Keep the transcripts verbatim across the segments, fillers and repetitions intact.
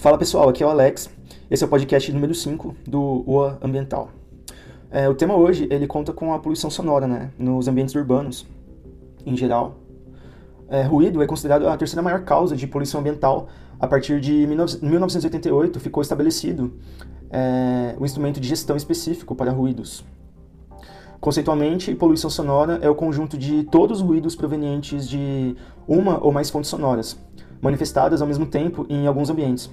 Fala pessoal, aqui é o Alex, esse é o podcast número cinco do O A Ambiental. É, o tema hoje, ele conta com a poluição sonora, né, nos ambientes urbanos, em geral. É, ruído é considerado a terceira maior causa de poluição ambiental. A partir de mil novecentos e oitenta e oito ficou estabelecido é, um instrumento de gestão específico para ruídos. Conceitualmente, poluição sonora é o conjunto de todos os ruídos provenientes de uma ou mais fontes sonoras, manifestadas ao mesmo tempo em alguns ambientes.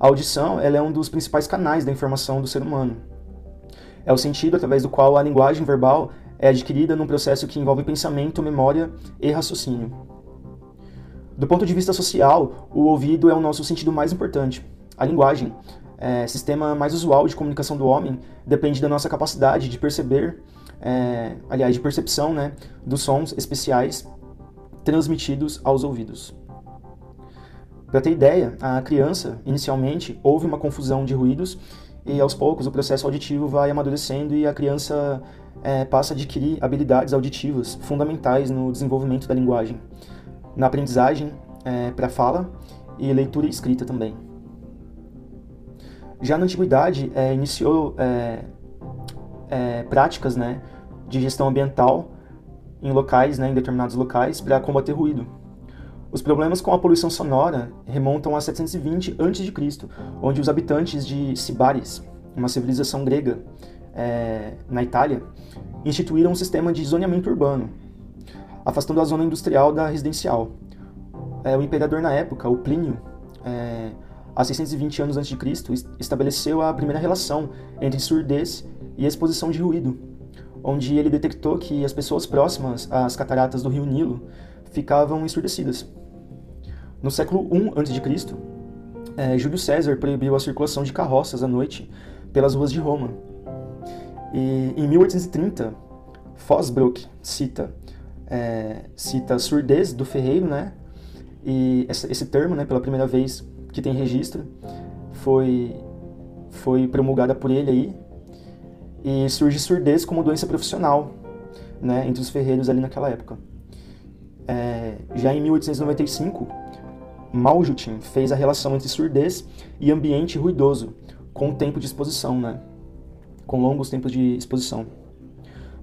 A audição, ela é um dos principais canais da informação do ser humano. É o sentido através do qual a linguagem verbal é adquirida num processo que envolve pensamento, memória e raciocínio. Do ponto de vista social, o ouvido é o nosso sentido mais importante. A linguagem, é, sistema mais usual de comunicação do homem, depende da nossa capacidade de perceber, é, aliás, de percepção, né, dos sons especiais transmitidos aos ouvidos. Para ter ideia, a criança, inicialmente, ouve uma confusão de ruídos e, aos poucos, o processo auditivo vai amadurecendo e a criança é, passa a adquirir habilidades auditivas fundamentais no desenvolvimento da linguagem, na aprendizagem é, para fala e leitura e escrita também. Já na antiguidade, é, iniciou é, é, práticas né, de gestão ambiental em locais, né, em determinados locais, para combater ruído. Os problemas com a poluição sonora remontam a setecentos e vinte antes de Cristo, onde os habitantes de Sibaris, uma civilização grega é, na Itália, instituíram um sistema de zoneamento urbano, afastando a zona industrial da residencial. É, o imperador na época, o Plínio, é, há seiscentos e vinte anos antes de Cristo, estabeleceu a primeira relação entre surdez e exposição de ruído, onde ele detectou que as pessoas próximas às cataratas do rio Nilo ficavam ensurdecidas. No século primeiro antes de Cristo, é, Júlio César proibiu a circulação de carroças à noite pelas ruas de Roma. E em mil oitocentos e trinta, Fosbrook cita, é, cita a surdez do ferreiro, né? E essa, esse termo, né, pela primeira vez que tem registro, foi, foi promulgada por ele aí. E surge surdez como doença profissional, né, entre os ferreiros ali naquela época. É, já em mil oitocentos e noventa e cinco, Maljutin fez a relação entre surdez e ambiente ruidoso, com o tempo de exposição, né? Com longos tempos de exposição.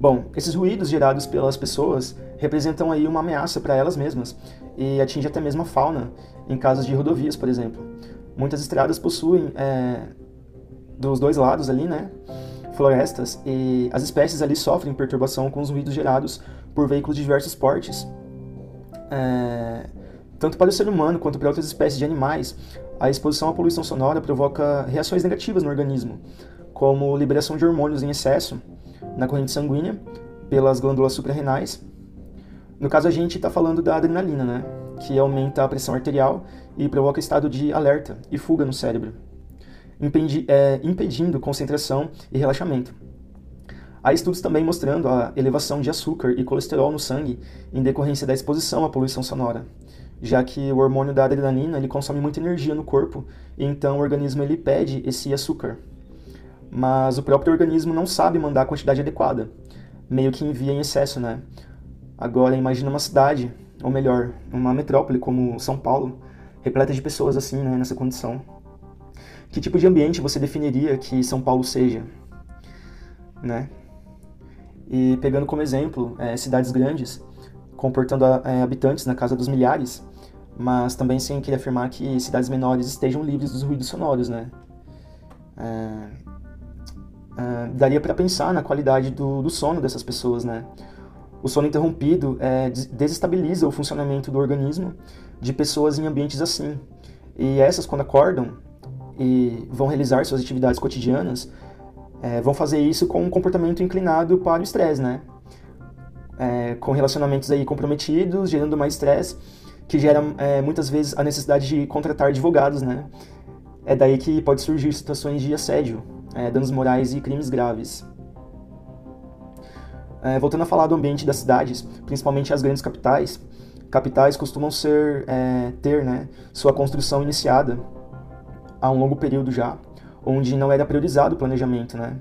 Bom, esses ruídos gerados pelas pessoas representam aí uma ameaça para elas mesmas e atinge até mesmo a fauna, em casos de rodovias, por exemplo. Muitas estradas possuem, é, dos dois lados ali, né, florestas, e as espécies ali sofrem perturbação com os ruídos gerados por veículos de diversos portes. É, tanto para o ser humano quanto para outras espécies de animais, a exposição à poluição sonora provoca reações negativas no organismo, como liberação de hormônios em excesso na corrente sanguínea pelas glândulas suprarrenais. No caso, a gente está falando da adrenalina, né, que aumenta a pressão arterial e provoca estado de alerta e fuga no cérebro, impendi, é, impedindo concentração e relaxamento. Há estudos também mostrando a elevação de açúcar e colesterol no sangue em decorrência da exposição à poluição sonora, já que o hormônio da adrenalina ele consome muita energia no corpo e então o organismo ele pede esse açúcar. Mas o próprio organismo não sabe mandar a quantidade adequada, meio que envia em excesso, né? Agora imagina uma cidade, ou melhor, uma metrópole como São Paulo, repleta de pessoas assim, né, nessa condição. Que tipo de ambiente você definiria que São Paulo seja, né? E pegando como exemplo é, cidades grandes, comportando é, habitantes na casa dos milhares, mas também sem querer afirmar que cidades menores estejam livres dos ruídos sonoros, né? É, é, daria para pensar na qualidade do, do sono dessas pessoas, né? O sono interrompido é, desestabiliza o funcionamento do organismo de pessoas em ambientes assim. E essas, quando acordam e vão realizar suas atividades cotidianas, É, vão fazer isso com um comportamento inclinado para o estresse, né? É, com relacionamentos aí comprometidos, gerando mais estresse, que gera é, muitas vezes a necessidade de contratar advogados, né? É daí que pode surgir situações de assédio, é, danos morais e crimes graves. É, voltando a falar do ambiente das cidades, principalmente as grandes capitais, capitais costumam ser, é, ter né, sua construção iniciada há um longo período já, onde não era priorizado o planejamento, né?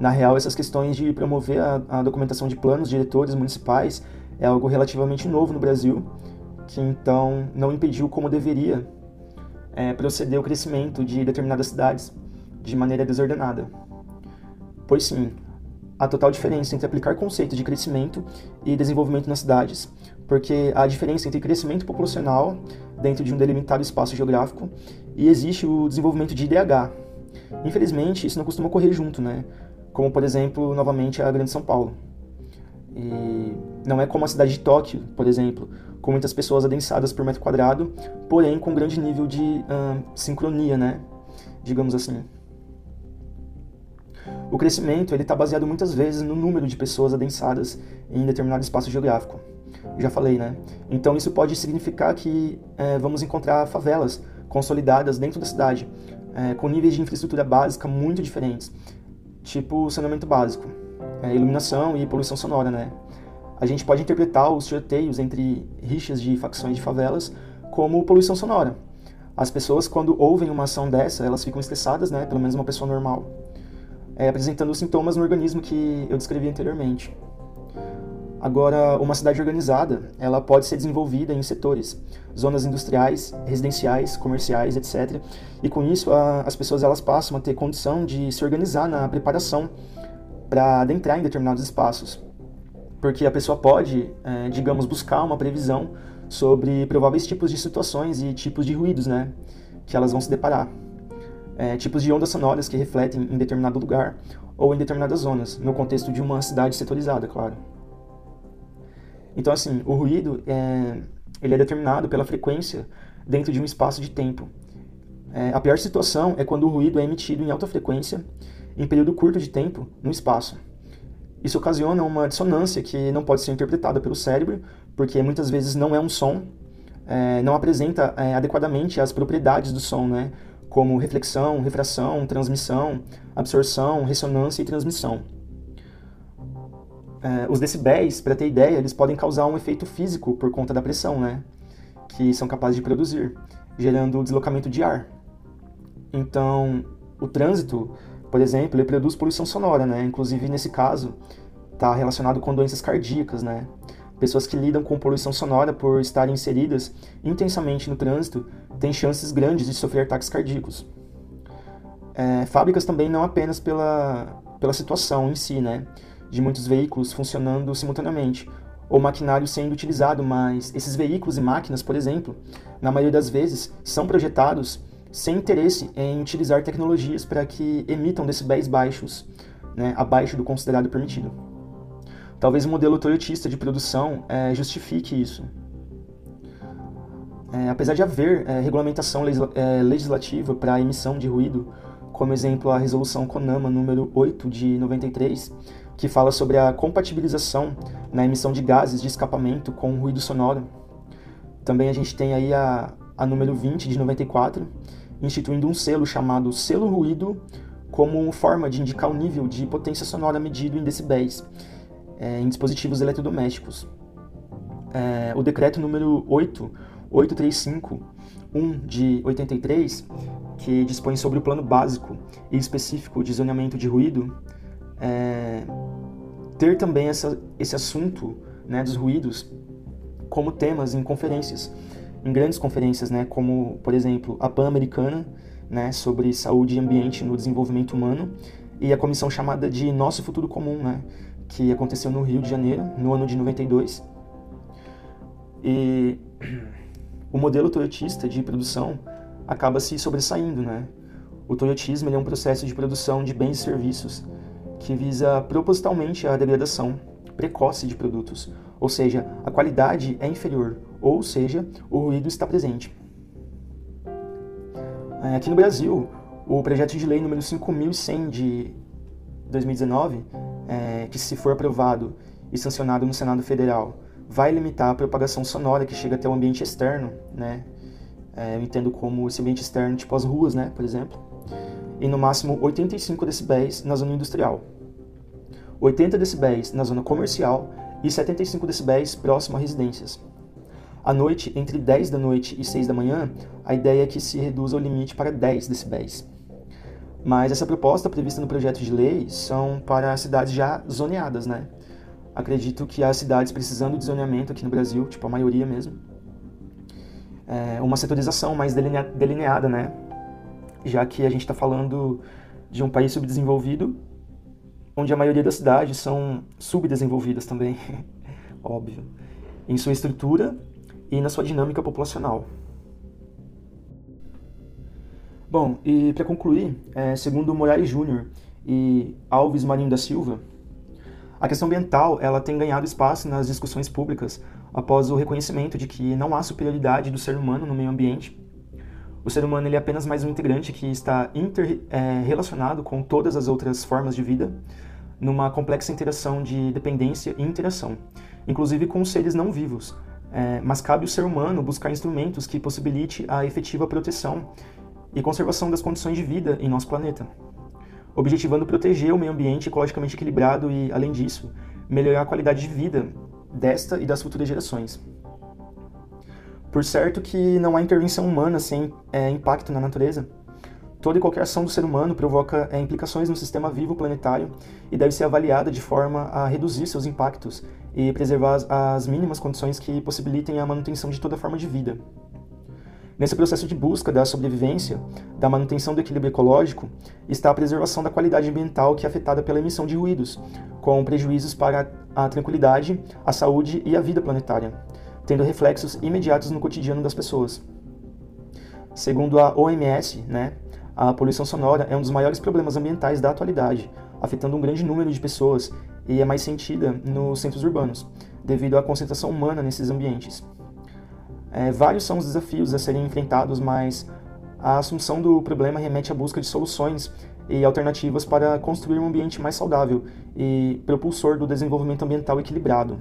Na real, essas questões de promover a, a documentação de planos, diretores municipais, é algo relativamente novo no Brasil, que então não impediu como deveria é, proceder o crescimento de determinadas cidades de maneira desordenada. Pois sim, a total diferença entre aplicar conceitos de crescimento e desenvolvimento nas cidades, porque há a diferença entre crescimento populacional dentro de um delimitado espaço geográfico e existe o desenvolvimento de I D H. Infelizmente, isso não costuma ocorrer junto, né? Como, por exemplo, novamente, a Grande São Paulo. E não é como a cidade de Tóquio, por exemplo, com muitas pessoas adensadas por metro quadrado, porém com um grande nível de hum, sincronia, né? Digamos assim. O crescimento está baseado muitas vezes no número de pessoas adensadas em determinado espaço geográfico. Já falei, né? Então isso pode significar que é, vamos encontrar favelas consolidadas dentro da cidade, é, com níveis de infraestrutura básica muito diferentes, tipo saneamento básico, é, iluminação e poluição sonora, né? A gente pode interpretar os sorteios entre rixas de facções de favelas como poluição sonora. As pessoas, quando ouvem uma ação dessa, elas ficam estressadas, né? Pelo menos uma pessoa normal. É, apresentando os sintomas no organismo que eu descrevi anteriormente. Agora, uma cidade organizada, ela pode ser desenvolvida em setores, zonas industriais, residenciais, comerciais, etcétera. E com isso, a, as pessoas elas passam a ter condição de se organizar na preparação para adentrar em determinados espaços. Porque a pessoa pode, é, digamos, buscar uma previsão sobre prováveis tipos de situações e tipos de ruídos, né, que elas vão se deparar. É, tipos de ondas sonoras que refletem em determinado lugar ou em determinadas zonas, no contexto de uma cidade setorizada, claro. Então, assim, o ruído é, ele é determinado pela frequência dentro de um espaço de tempo. É, a pior situação é quando o ruído é emitido em alta frequência, em período curto de tempo, no espaço. Isso ocasiona uma dissonância que não pode ser interpretada pelo cérebro, porque muitas vezes não é um som, é, não apresenta é, adequadamente as propriedades do som, né? Como reflexão, refração, transmissão, absorção, ressonância e transmissão. É, os decibéis, para ter ideia, eles podem causar um efeito físico por conta da pressão, né? Que são capazes de produzir, gerando deslocamento de ar. Então, o trânsito, por exemplo, ele produz poluição sonora, né? Inclusive, nesse caso, está relacionado com doenças cardíacas, né? Pessoas que lidam com poluição sonora por estarem inseridas intensamente no trânsito têm chances grandes de sofrer ataques cardíacos. É, fábricas também não apenas pela, pela situação em si, né, de muitos veículos funcionando simultaneamente, ou maquinário sendo utilizado, mas esses veículos e máquinas, por exemplo, na maioria das vezes são projetados sem interesse em utilizar tecnologias para que emitam decibéis baixos, né, abaixo do considerado permitido. Talvez o modelo toyotista de produção é, justifique isso. É, apesar de haver é, regulamentação legisla- é, legislativa para a emissão de ruído, como exemplo a resolução CONAMA número oito de noventa e três, que fala sobre a compatibilização na emissão de gases de escapamento com ruído sonoro. Também a gente tem aí a, a número vinte de noventa e quatro, instituindo um selo chamado selo ruído como forma de indicar o nível de potência sonora medido em decibéis. É, em dispositivos eletrodomésticos. É, o decreto número oito mil oitocentos e trinta e cinco um de oitenta e três, que dispõe sobre o plano básico e específico de zoneamento de ruído, é, ter também essa, esse assunto, né, dos ruídos como temas em conferências, em grandes conferências, né, como, por exemplo, a Pan-Americana, né, sobre saúde e ambiente no desenvolvimento humano, e a comissão chamada de Nosso Futuro Comum, né, que aconteceu no Rio de Janeiro, no ano de noventa e dois. E o modelo toyotista de produção acaba se sobressaindo, né? O toyotismo ele é um processo de produção de bens e serviços que visa propositalmente a degradação precoce de produtos, ou seja, a qualidade é inferior, ou seja, o ruído está presente. Aqui no Brasil, o projeto de lei número cinco mil e cem de dois mil e dezenove, É, que se for aprovado e sancionado no Senado Federal, vai limitar a propagação sonora que chega até o ambiente externo, né? É, eu entendo como esse ambiente externo, tipo as ruas, né, por exemplo, e no máximo oitenta e cinco decibéis na zona industrial, oitenta decibéis na zona comercial e setenta e cinco decibéis próximo a residências. À noite, entre dez da noite e seis da manhã, a ideia é que se reduza o limite para dez decibéis. Mas essa proposta prevista no projeto de lei são para cidades já zoneadas, né? Acredito que há cidades precisando de zoneamento aqui no Brasil, tipo a maioria mesmo. é, uma setorização mais delineada, né? Já que a gente está falando de um país subdesenvolvido, onde a maioria das cidades são subdesenvolvidas também, óbvio, em sua estrutura e na sua dinâmica populacional. Bom, e para concluir, é, segundo Moraes Júnior e Alves Marinho da Silva, a questão ambiental ela tem ganhado espaço nas discussões públicas após o reconhecimento de que não há superioridade do ser humano no meio ambiente. O ser humano ele é apenas mais um integrante que está inter, é, relacionado com todas as outras formas de vida, numa complexa interação de dependência e interação, inclusive com seres não vivos. É, mas cabe ao ser humano buscar instrumentos que possibilite a efetiva proteção e conservação das condições de vida em nosso planeta, objetivando proteger o meio ambiente ecologicamente equilibrado e, além disso, melhorar a qualidade de vida desta e das futuras gerações. Por certo que não há intervenção humana sem é, impacto na natureza. Toda e qualquer ação do ser humano provoca é, implicações no sistema vivo planetário e deve ser avaliada de forma a reduzir seus impactos e preservar as, as mínimas condições que possibilitem a manutenção de toda forma de vida. Nesse processo de busca da sobrevivência, da manutenção do equilíbrio ecológico, está a preservação da qualidade ambiental que é afetada pela emissão de ruídos, com prejuízos para a tranquilidade, a saúde e a vida planetária, tendo reflexos imediatos no cotidiano das pessoas. Segundo a O M S, né, a poluição sonora é um dos maiores problemas ambientais da atualidade, afetando um grande número de pessoas e é mais sentida nos centros urbanos, devido à concentração humana nesses ambientes. É, vários são os desafios a serem enfrentados, mas a assunção do problema remete à busca de soluções e alternativas para construir um ambiente mais saudável e propulsor do desenvolvimento ambiental equilibrado.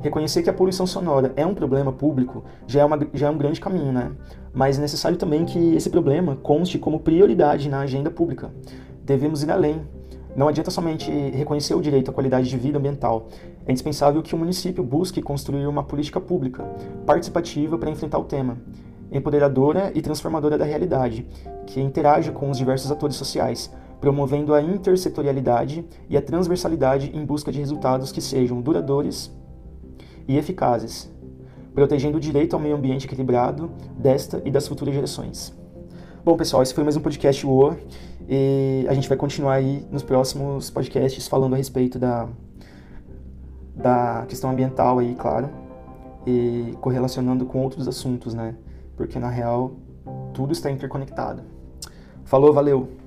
Reconhecer que a poluição sonora é um problema público já é, uma, já é um grande caminho, né? Mas é necessário também que esse problema conste como prioridade na agenda pública. Devemos ir além. Não adianta somente reconhecer o direito à qualidade de vida ambiental. É indispensável que o município busque construir uma política pública, participativa para enfrentar o tema, empoderadora e transformadora da realidade, que interaja com os diversos atores sociais, promovendo a intersetorialidade e a transversalidade em busca de resultados que sejam duradouros e eficazes, protegendo o direito ao meio ambiente equilibrado desta e das futuras gerações. Bom, pessoal, esse foi mais um podcast O A e a gente vai continuar aí nos próximos podcasts falando a respeito da, da questão ambiental aí, claro, e correlacionando com outros assuntos, né? Porque, na real, tudo está interconectado. Falou, valeu!